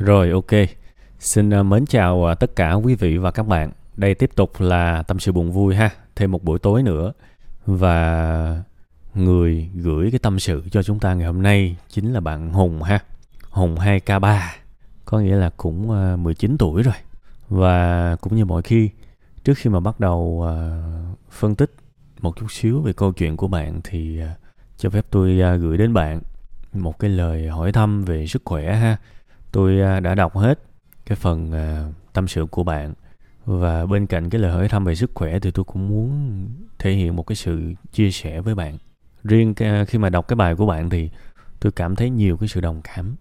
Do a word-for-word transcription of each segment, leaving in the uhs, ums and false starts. Rồi, ok. Xin uh, mến chào uh, tất cả quý vị và các bạn. Đây tiếp tục là tâm sự buồn vui ha. Thêm một buổi tối nữa. Và người gửi cái tâm sự cho chúng ta ngày hôm nay chính là bạn Hùng ha. Hùng hai k ba. Có nghĩa là cũng uh, mười chín tuổi rồi. Và cũng như mọi khi, trước khi mà bắt đầu uh, phân tích một chút xíu về câu chuyện của bạn thì uh, cho phép tôi uh, gửi đến bạn một cái lời hỏi thăm về sức khỏe ha. Tôi đã đọc hết cái phần tâm sự của bạn, và bên cạnh cái lời hỏi thăm về sức khỏe thì tôi cũng muốn thể hiện một cái sự chia sẻ với bạn. Riêng khi mà đọc cái bài của bạn thì tôi cảm thấy nhiều cái sự đồng cảm,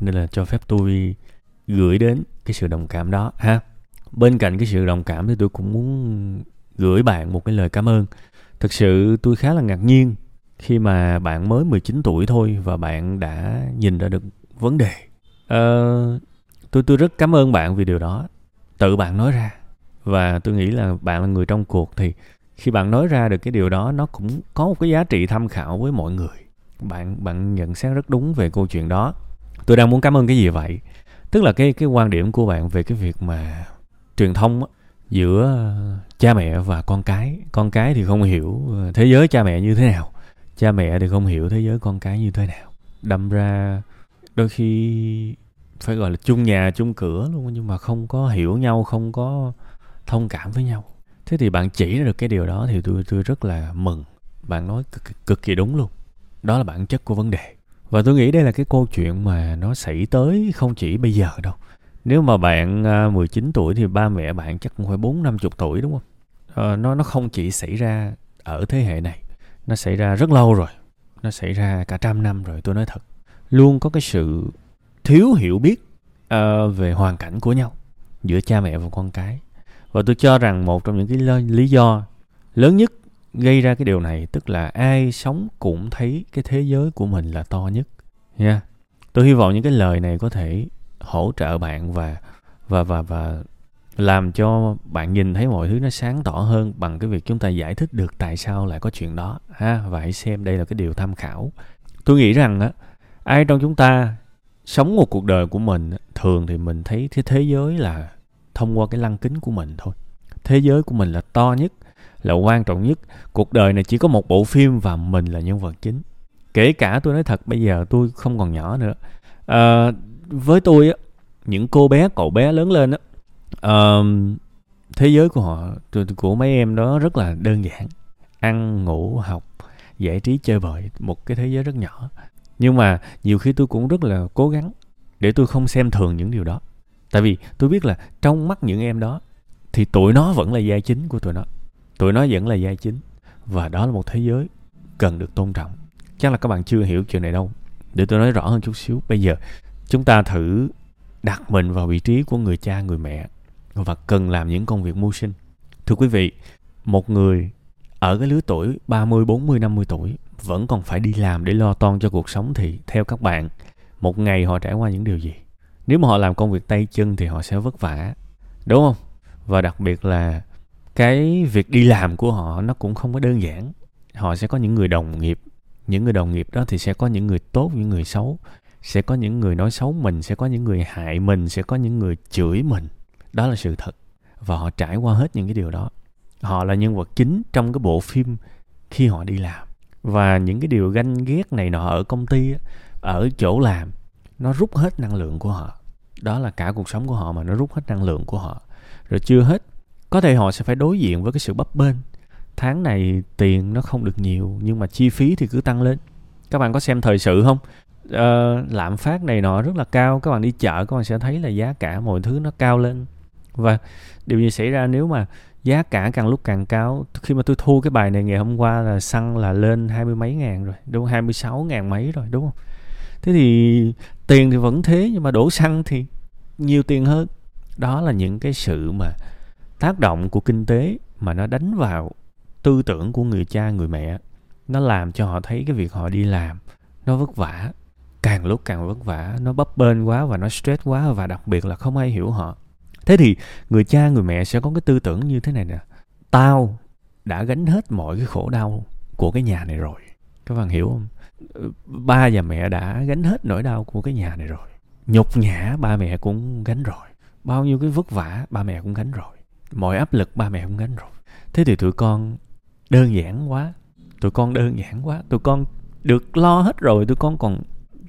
nên là cho phép tôi gửi đến cái sự đồng cảm đó ha. Bên cạnh cái sự đồng cảm thì tôi cũng muốn gửi bạn một cái lời cảm ơn. Thực sự tôi khá là ngạc nhiên khi mà bạn mới mười chín tuổi thôi và bạn đã nhìn ra được vấn đề. Uh, tôi tôi rất cảm ơn bạn vì điều đó. Tự bạn nói ra. Và tôi nghĩ là bạn là người trong cuộc, thì khi bạn nói ra được cái điều đó, nó cũng có một cái giá trị tham khảo với mọi người. Bạn bạn nhận xét rất đúng về câu chuyện đó. Tôi đang muốn cảm ơn cái gì vậy? Tức là cái, cái quan điểm của bạn về cái việc mà truyền thông giữa cha mẹ và con cái. Con cái thì không hiểu thế giới cha mẹ như thế nào, cha mẹ thì không hiểu thế giới con cái như thế nào. Đâm ra đôi khi phải gọi là chung nhà chung cửa luôn, nhưng mà không có hiểu nhau, không có thông cảm với nhau. Thế thì bạn chỉ ra được cái điều đó thì tôi tôi rất là mừng. Bạn nói cực, cực kỳ đúng luôn. Đó là bản chất của vấn đề. Và tôi nghĩ đây là cái câu chuyện mà nó xảy tới không chỉ bây giờ đâu. Nếu mà bạn mười chín tuổi thì ba mẹ bạn chắc cũng phải bốn năm mươi tuổi đúng không? À, nó nó không chỉ xảy ra ở thế hệ này. Nó xảy ra rất lâu rồi. Nó xảy ra cả trăm năm rồi, tôi nói thật. Luôn có cái sự thiếu hiểu biết uh, về hoàn cảnh của nhau giữa cha mẹ và con cái. Và tôi cho rằng một trong những cái lý do lớn nhất gây ra cái điều này, tức là ai sống cũng thấy cái thế giới của mình là to nhất nha. Yeah. Tôi hy vọng những cái lời này có thể hỗ trợ bạn và và và và làm cho bạn nhìn thấy mọi thứ nó sáng tỏ hơn bằng cái việc chúng ta giải thích được tại sao lại có chuyện đó ha. Và hãy xem đây là cái điều tham khảo. Tôi nghĩ rằng á, ai trong chúng ta sống một cuộc đời của mình, thường thì mình thấy thế, thế giới là thông qua cái lăng kính của mình thôi. Thế giới của mình là to nhất, là quan trọng nhất. Cuộc đời này chỉ có một bộ phim và mình là nhân vật chính. Kể cả tôi nói thật, bây giờ tôi không còn nhỏ nữa. À, với tôi á, những cô bé, cậu bé lớn lên á, à, thế giới của họ, của mấy em đó rất là đơn giản. Ăn, ngủ, học, giải trí, chơi bời, một cái thế giới rất nhỏ. Nhưng mà nhiều khi tôi cũng rất là cố gắng để tôi không xem thường những điều đó. Tại vì tôi biết là trong mắt những em đó thì tụi nó vẫn là gia chính của tụi nó. Tụi nó vẫn là gia chính. Và đó là một thế giới cần được tôn trọng. Chắc là các bạn chưa hiểu chuyện này đâu. Để tôi nói rõ hơn chút xíu. Bây giờ chúng ta thử đặt mình vào vị trí của người cha, người mẹ và cần làm những công việc mưu sinh. Thưa quý vị, một người ở cái lứa tuổi ba mươi, bốn mươi, năm mươi tuổi vẫn còn phải đi làm để lo toan cho cuộc sống thì theo các bạn, một ngày họ trải qua những điều gì? Nếu mà họ làm công việc tay chân thì họ sẽ vất vả, đúng không? Và đặc biệt là cái việc đi làm của họ nó cũng không có đơn giản. Họ sẽ có những người đồng nghiệp. Những người đồng nghiệp đó thì sẽ có những người tốt, những người xấu. Sẽ có những người nói xấu mình, sẽ có những người hại mình, sẽ có những người chửi mình. Đó là sự thật. Và họ trải qua hết những cái điều đó. Họ là nhân vật chính trong cái bộ phim khi họ đi làm. Và những cái điều ganh ghét này nọ ở công ty, ở chỗ làm, nó rút hết năng lượng của họ. Đó là cả cuộc sống của họ mà nó rút hết năng lượng của họ. Rồi chưa hết, có thể họ sẽ phải đối diện với cái sự bấp bênh. Tháng này tiền nó không được nhiều, nhưng mà chi phí thì cứ tăng lên. Các bạn có xem thời sự không? À, lạm phát này nọ rất là cao. Các bạn đi chợ các bạn sẽ thấy là giá cả mọi thứ nó cao lên. Và điều gì xảy ra nếu mà giá cả càng lúc càng cao? Khi mà tôi thu cái bài này ngày hôm qua là xăng là lên hai mươi mấy ngàn rồi, đúng không? hai mươi sáu ngàn mấy rồi, đúng không? Thế thì tiền thì vẫn thế, nhưng mà đổ xăng thì nhiều tiền hơn. Đó là những cái sự mà tác động của kinh tế mà nó đánh vào tư tưởng của người cha, người mẹ. Nó làm cho họ thấy cái việc họ đi làm nó vất vả, càng lúc càng vất vả, nó bấp bênh quá và nó stress quá, và đặc biệt là không ai hiểu họ. Thế thì người cha, người mẹ sẽ có cái tư tưởng như thế này nè. Tao đã gánh hết mọi cái khổ đau của cái nhà này rồi. Các bạn hiểu không? Ba và mẹ đã gánh hết nỗi đau của cái nhà này rồi. nhục nhã ba mẹ cũng gánh rồi, bao nhiêu cái vất vả ba mẹ cũng gánh rồi, mọi áp lực ba mẹ cũng gánh rồi. Thế thì tụi con đơn giản quá, tụi con đơn giản quá, tụi con được lo hết rồi, tụi con còn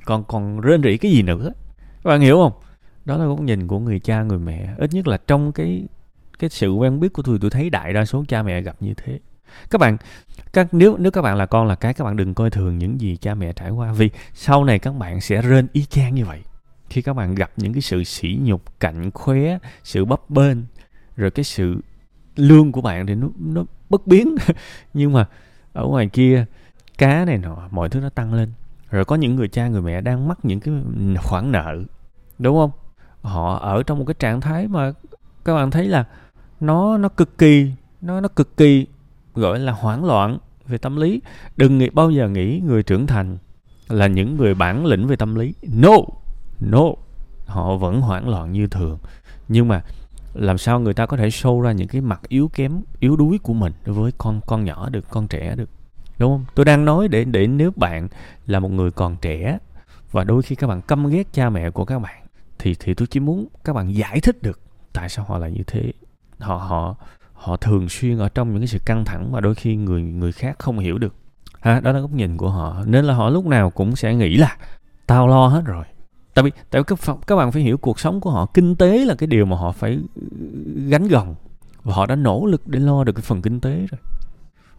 còn còn rên rỉ cái gì nữa. Các bạn hiểu không? Đó là góc nhìn của người cha, người mẹ. Ít nhất là trong cái cái sự quen biết của tôi, tôi thấy đại đa số cha mẹ gặp như thế. Các bạn, các nếu nếu các bạn là con là cái, các bạn đừng coi thường những gì cha mẹ trải qua, vì sau này các bạn sẽ rên y chang như vậy. Khi các bạn gặp những cái sự sỉ nhục, cạnh khóe, sự bấp bênh, rồi cái sự lương của bạn thì nó nó bất biến nhưng mà ở ngoài kia cá này nọ, mọi thứ nó tăng lên. Rồi có những người cha người mẹ đang mắc những cái khoản nợ, đúng không? Họ ở trong một cái trạng thái mà các bạn thấy là nó nó cực kỳ nó nó cực kỳ gọi là hoảng loạn về tâm lý. Đừng nghĩ, bao giờ nghĩ người trưởng thành là những người bản lĩnh về tâm lý. No, no, họ vẫn hoảng loạn như thường. Nhưng mà làm sao người ta có thể show ra những cái mặt yếu kém, yếu đuối của mình đối với con con nhỏ được, con trẻ được, đúng không? Tôi đang nói để để nếu bạn là một người còn trẻ và đôi khi các bạn căm ghét cha mẹ của các bạn, thì thì tôi chỉ muốn các bạn giải thích được tại sao họ là như thế. Họ họ họ thường xuyên ở trong những cái sự căng thẳng mà đôi khi người người khác không hiểu được. Ha, đó là góc nhìn của họ, nên là họ lúc nào cũng sẽ nghĩ là tao lo hết rồi. Tại vì tại các, các bạn phải hiểu cuộc sống của họ, kinh tế là cái điều mà họ phải gánh gồng và họ đã nỗ lực để lo được cái phần kinh tế rồi.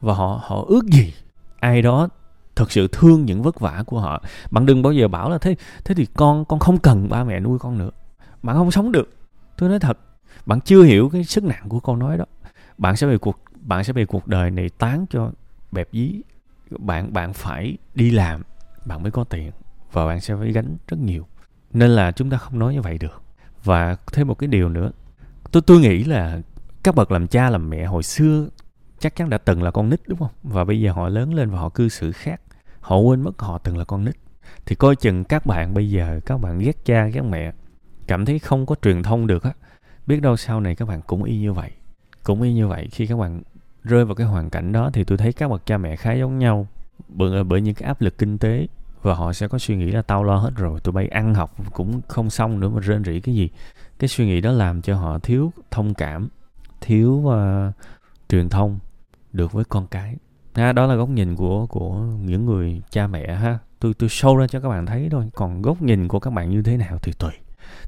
Và họ họ ước gì ai đó thật sự thương những vất vả của họ. Bạn đừng bao giờ bảo là thế thế thì con con không cần ba mẹ nuôi con nữa, bạn không sống được. Tôi nói thật, bạn chưa hiểu cái sức nặng của câu nói đó. Bạn sẽ về cuộc bạn sẽ về cuộc đời này tán cho bẹp dí. Bạn bạn phải đi làm, bạn mới có tiền và bạn sẽ phải gánh rất nhiều. Nên là chúng ta không nói như vậy được. Và thêm một cái điều nữa, tôi tôi nghĩ là các bậc làm cha làm mẹ hồi xưa chắc chắn đã từng là con nít, đúng không? Và bây giờ họ lớn lên và họ cư xử khác, họ quên mất họ từng là con nít. Thì coi chừng các bạn bây giờ, các bạn ghét cha ghét mẹ, cảm thấy không có truyền thông được á, biết đâu sau này các bạn cũng y như vậy. Cũng y như vậy, khi các bạn rơi vào cái hoàn cảnh đó thì tôi thấy các bậc cha mẹ khá giống nhau, bởi, bởi những cái áp lực kinh tế. Và họ sẽ có suy nghĩ là tao lo hết rồi, tụi bay ăn học cũng không xong nữa mà rên rỉ cái gì. Cái suy nghĩ đó làm cho họ thiếu thông cảm, thiếu uh, truyền thông được với con cái. À, đó là góc nhìn của của những người cha mẹ ha. Tôi tôi show ra cho các bạn thấy thôi, còn góc nhìn của các bạn như thế nào thì tùy.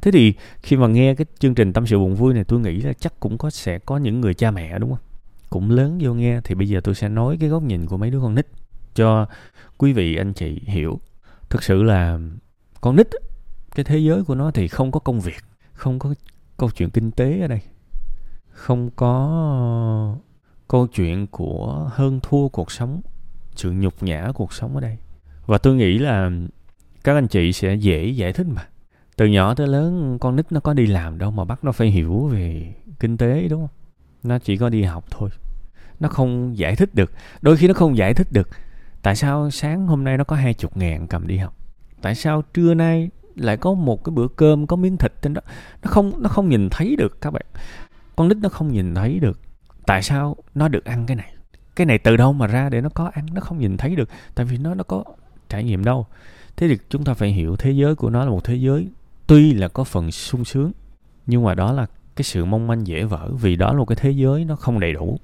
Thế thì khi mà nghe cái chương trình Tâm Sự Buồn Vui này, tôi nghĩ là chắc cũng có sẽ có những người cha mẹ, đúng không? Cũng lớn vô nghe, thì bây giờ tôi sẽ nói cái góc nhìn của mấy đứa con nít cho quý vị anh chị hiểu. Thực sự là con nít, cái thế giới của nó thì không có công việc, không có câu chuyện kinh tế ở đây, không có câu chuyện của hơn thua cuộc sống, sự nhục nhã cuộc sống ở đây. Và tôi nghĩ là các anh chị sẽ dễ giải thích mà. Từ nhỏ tới lớn, con nít nó có đi làm đâu mà bắt nó phải hiểu về kinh tế, đúng không? Nó chỉ có đi học thôi. Nó không giải thích được. Đôi khi nó không giải thích được tại sao sáng hôm nay nó có hai chục ngàn cầm đi học, tại sao trưa nay lại có một cái bữa cơm có miếng thịt trên đó. Nó không, nó không nhìn thấy được các bạn. Con nít nó không nhìn thấy được tại sao nó được ăn cái này. Cái này từ đâu mà ra để nó có ăn, nó không nhìn thấy được. Tại vì nó, nó có trải nghiệm đâu. Thế thì chúng ta phải hiểu thế giới của nó là một thế giới tuy là có phần sung sướng, nhưng mà đó là cái sự mong manh dễ vỡ. Vì đó là một cái thế giới nó không đầy đủ.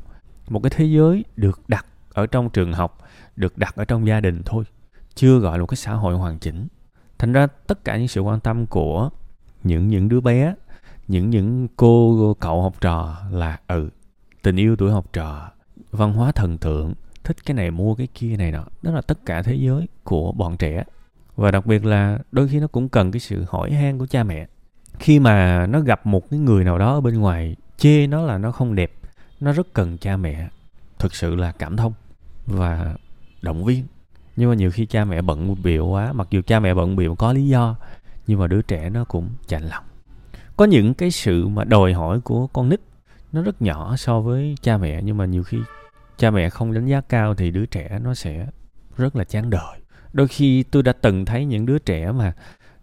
Một cái thế giới được đặt ở trong trường học, được đặt ở trong gia đình thôi, chưa gọi là một cái xã hội hoàn chỉnh. Thành ra tất cả những sự quan tâm của những những đứa bé, những những cô cậu học trò là ừ, tình yêu tuổi học trò, văn hóa thần tượng, thích cái này mua cái kia này nọ. Đó là tất cả thế giới của bọn trẻ. Và đặc biệt là đôi khi nó cũng cần cái sự hỏi han của cha mẹ. Khi mà nó gặp một cái người nào đó ở bên ngoài chê nó là nó không đẹp, nó rất cần cha mẹ thực sự là cảm thông và động viên. Nhưng mà nhiều khi cha mẹ bận bịu quá, mặc dù cha mẹ bận bịu có lý do, nhưng mà đứa trẻ nó cũng chạnh lòng. Có những cái sự mà đòi hỏi của con nít nó rất nhỏ so với cha mẹ, nhưng mà nhiều khi cha mẹ không đánh giá cao thì đứa trẻ nó sẽ rất là chán đời. Đôi khi tôi đã từng thấy những đứa trẻ mà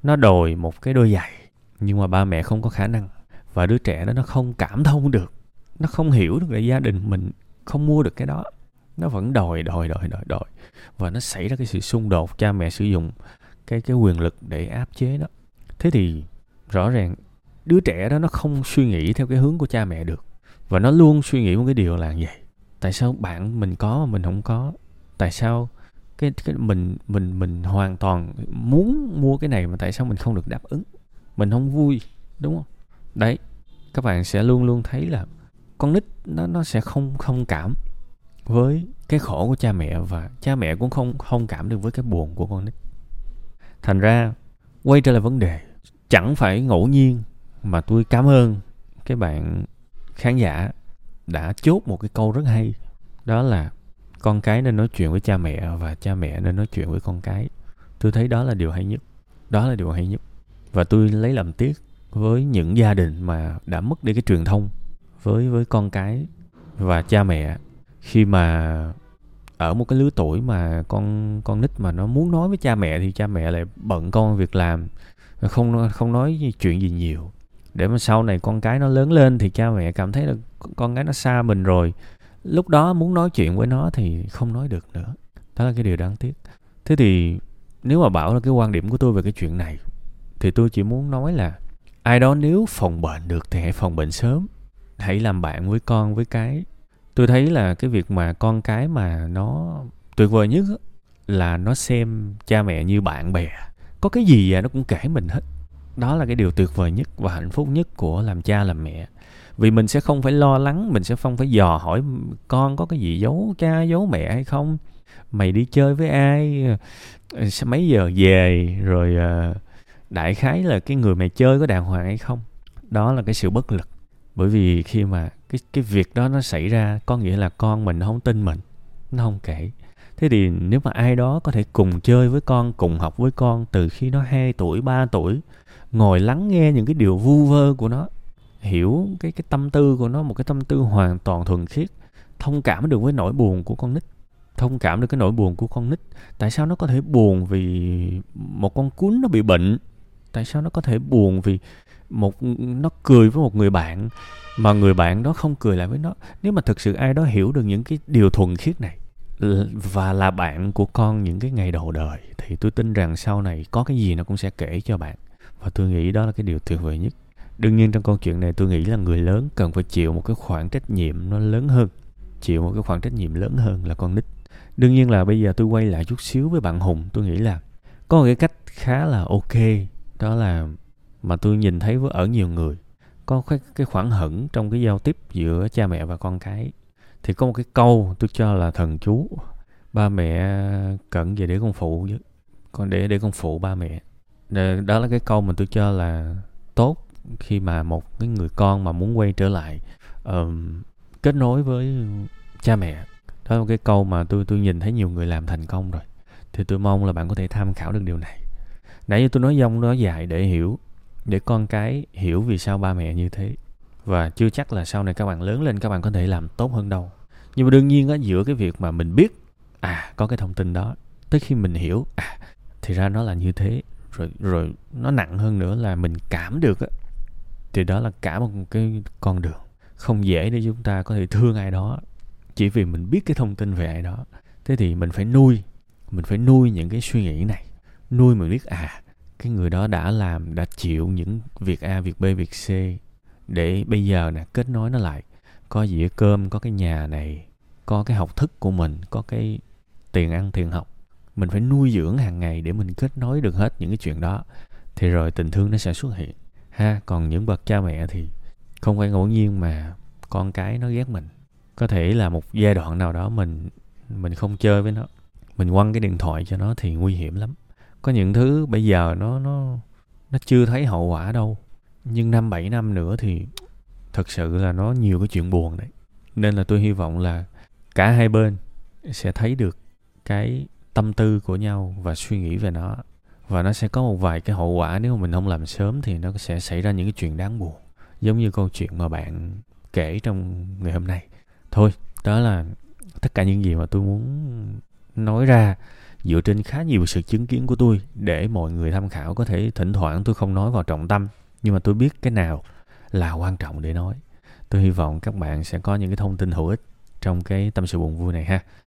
nó đòi một cái đôi giày, nhưng mà ba mẹ không có khả năng, và đứa trẻ đó nó không cảm thông được, nó không hiểu được là gia đình mình không mua được cái đó. Nó vẫn đòi, đòi, đòi, đòi, đòi. Và nó xảy ra cái sự xung đột, cha mẹ sử dụng cái, cái quyền lực để áp chế nó. Thế thì rõ ràng đứa trẻ đó nó không suy nghĩ theo cái hướng của cha mẹ được. Và nó luôn suy nghĩ một cái điều là vậy. Tại sao bạn mình có mà mình không có? Tại sao cái, cái mình mình mình hoàn toàn muốn mua cái này mà tại sao mình không được đáp ứng? Mình không vui, đúng không? Đấy, các bạn sẽ luôn luôn thấy là con nít nó nó sẽ không không cảm với cái khổ của cha mẹ, và cha mẹ cũng không không cảm được với cái buồn của con nít. Thành ra quay trở lại vấn đề, chẳng phải ngẫu nhiên mà tôi cảm ơn cái bạn khán giả đã chốt một cái câu rất hay, đó là con cái nên nói chuyện với cha mẹ và cha mẹ nên nói chuyện với con cái. Tôi thấy đó là điều hay nhất, đó là điều hay nhất. Và tôi lấy làm tiếc với những gia đình mà đã mất đi cái truyền thông với với con cái và cha mẹ, khi mà ở một cái lứa tuổi mà con con nít mà nó muốn nói với cha mẹ thì cha mẹ lại bận công việc làm, không không nói chuyện gì nhiều, để mà sau này con cái nó lớn lên thì cha mẹ cảm thấy là con cái nó xa mình rồi, lúc đó muốn nói chuyện với nó thì không nói được nữa. Đó là cái điều đáng tiếc. Thế thì nếu mà bảo là cái quan điểm của tôi về cái chuyện này thì tôi chỉ muốn nói là ai đó nếu phòng bệnh được thì hãy phòng bệnh sớm, hãy làm bạn với con với cái. Tôi thấy là cái việc mà con cái mà nó tuyệt vời nhất là nó xem cha mẹ như bạn bè, có cái gì à nó cũng kể mình hết. Đó là cái điều tuyệt vời nhất và hạnh phúc nhất của làm cha làm mẹ. Vì mình sẽ không phải lo lắng, mình sẽ không phải dò hỏi con có cái gì giấu cha giấu mẹ hay không, mày đi chơi với ai, mấy giờ về, rồi đại khái là cái người mày chơi có đàng hoàng hay không. Đó là cái sự bất lực. Bởi vì khi mà cái, cái việc đó nó xảy ra có nghĩa là con mình nó không tin mình, nó không kể. Thế thì nếu mà ai đó có thể cùng chơi với con, cùng học với con từ khi nó hai tuổi, ba tuổi, ngồi lắng nghe những cái điều vu vơ của nó, hiểu cái, cái tâm tư của nó, một cái tâm tư hoàn toàn thuần khiết, thông cảm được với nỗi buồn của con nít, thông cảm được cái nỗi buồn của con nít. Tại sao nó có thể buồn vì một con cún nó bị bệnh? Tại sao nó có thể buồn vì một nó cười với một người bạn mà người bạn đó không cười lại với nó? Nếu mà thực sự ai đó hiểu được những cái điều thuần khiết này và là bạn của con những cái ngày đầu đời thì tôi tin rằng sau này có cái gì nó cũng sẽ kể cho bạn. Và tôi nghĩ đó là cái điều tuyệt vời nhất. Đương nhiên trong câu chuyện này tôi nghĩ là người lớn cần phải chịu một cái khoảng trách nhiệm nó lớn hơn, chịu một cái khoảng trách nhiệm lớn hơn là con nít. Đương nhiên là bây giờ tôi quay lại chút xíu với bạn Hùng. Tôi nghĩ là có một cái cách khá là ok, đó là mà tôi nhìn thấy ở nhiều người có cái khoảng hẳn trong cái giao tiếp giữa cha mẹ và con cái. Thì có một cái câu tôi cho là thần chú: ba mẹ cận về để con phụ chứ, con để để con phụ ba mẹ. Đó là cái câu mà tôi cho là tốt khi mà một cái người con mà muốn quay trở lại uh, kết nối với cha mẹ. Đó là một cái câu mà tôi tôi nhìn thấy nhiều người làm thành công rồi. Thì tôi mong là bạn có thể tham khảo được điều này. Nãy như tôi nói dông nói dài để hiểu, để con cái hiểu vì sao ba mẹ như thế. Và chưa chắc là sau này các bạn lớn lên các bạn có thể làm tốt hơn đâu. Nhưng mà đương nhiên á, giữa cái việc mà mình biết à có cái thông tin đó, tới khi mình hiểu à thì ra nó là như thế, rồi rồi nó nặng hơn nữa là mình cảm được á, thì đó là cả một cái con đường. Không dễ để chúng ta có thể thương ai đó chỉ vì mình biết cái thông tin về ai đó. Thế thì mình phải nuôi, mình phải nuôi những cái suy nghĩ này, nuôi mình biết à cái người đó đã làm, đã chịu những việc A, việc B, việc C để bây giờ nè kết nối nó lại. Có dĩa cơm, có cái nhà này, có cái học thức của mình, có cái tiền ăn, tiền học. Mình phải nuôi dưỡng hàng ngày để mình kết nối được hết những cái chuyện đó. Thì rồi tình thương nó sẽ xuất hiện. Ha, còn những bậc cha mẹ thì không phải ngẫu nhiên mà con cái nó ghét mình. Có thể là một giai đoạn nào đó mình mình không chơi với nó, mình quăng cái điện thoại cho nó thì nguy hiểm lắm. Có những thứ bây giờ nó nó nó chưa thấy hậu quả đâu, nhưng năm bảy năm nữa thì thật sự là nó nhiều cái chuyện buồn đấy. Nên là tôi hy vọng là cả hai bên sẽ thấy được cái tâm tư của nhau và suy nghĩ về nó, và nó sẽ có một vài cái hậu quả nếu mà mình không làm sớm thì nó sẽ xảy ra những cái chuyện đáng buồn giống như câu chuyện mà bạn kể trong ngày hôm nay. Thôi, đó là tất cả những gì mà tôi muốn nói ra dựa trên khá nhiều sự chứng kiến của tôi để mọi người tham khảo. Có thể thỉnh thoảng tôi không nói vào trọng tâm, nhưng mà tôi biết cái nào là quan trọng để nói. Tôi hy vọng các bạn sẽ có những cái thông tin hữu ích trong cái tâm sự buồn vui này ha.